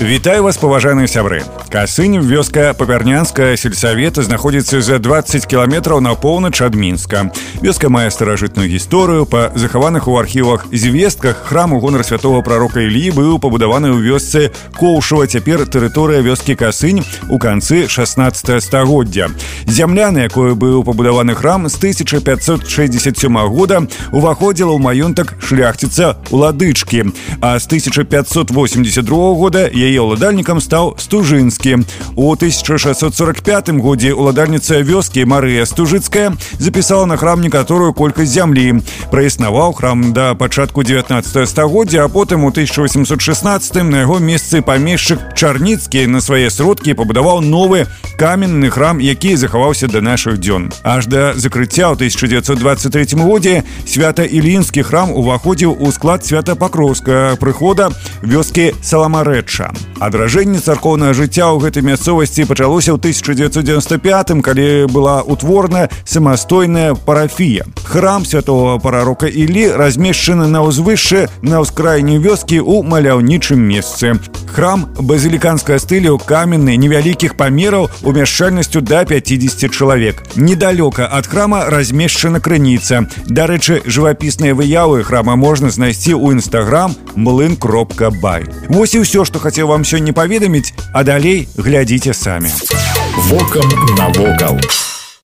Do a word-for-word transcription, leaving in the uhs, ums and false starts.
Вітаю вас, паважаныя сябры. Касынь, вёска Папернянская, сельсавет, знаходзіцца за дваццаць кіламетраў на поўнач ад Мінска. Вёска мае старажытную гісторыю, па захаваных у архівах звестках храм у гонар святого пророка Іллі быў пабудаваны ў вёсцы Коушева, цяпер тэрыторыя вёскі Касынь у канцы шаснаццатага стагоддзя. Зямля, на якой быў пабудаваны храм, з тысяча пяцьсот шэсцьдзесят сёмага года уваходзіла ў маёнтак шляхціца Уладычкі, а з тысяча пяцьсот восемьдесят другога года яе ўладальнікам стаў Стужинскі. У тысяча шэсцьсот сорок пятым годзе ўладальніца вёскі Марыя Стужицкая запісала на храм некаторую колькасць зямлі. Праіснаваў храм да пачатку дзевятнаццатага стагоддзя, а потым у тысяча восемьсот шестнаццатым на яго месцы памешчык Черницкий на свае сродкі пабудаваў новы каменны храм, які захаваўся да нашых дзён. Аж да закрыцця ў тысяча девятьсот двадцать третьем годзе свята-ілінскі храм уваходзіў у склад свята-пакровскага прыхода вёскі Саламарэча. Адражэнне царкоўнага жыцця ў гэтай мясцовасці пачалося ў тысяча девятьсот девяносто пятым, калі была утворана самастойная парафія. Храм святого пророка Іллі размешчаны на ўзвышшы на ўскраіне вёскі ў маляўнічым месцы. Храм базіліканскага стылю, каменны, невялікіх памераў, умяшчальнасцю да пятидесяти чалавек. Недалёка ад храма размешчана крыніца. Дарэчы, жывапісныя выявы храма можна знайсці ў Instagram млын точка бай. Вось і ўсё, што хацеў вам сёння паведаміць, а далей глядзіце самі. Вокам навокал.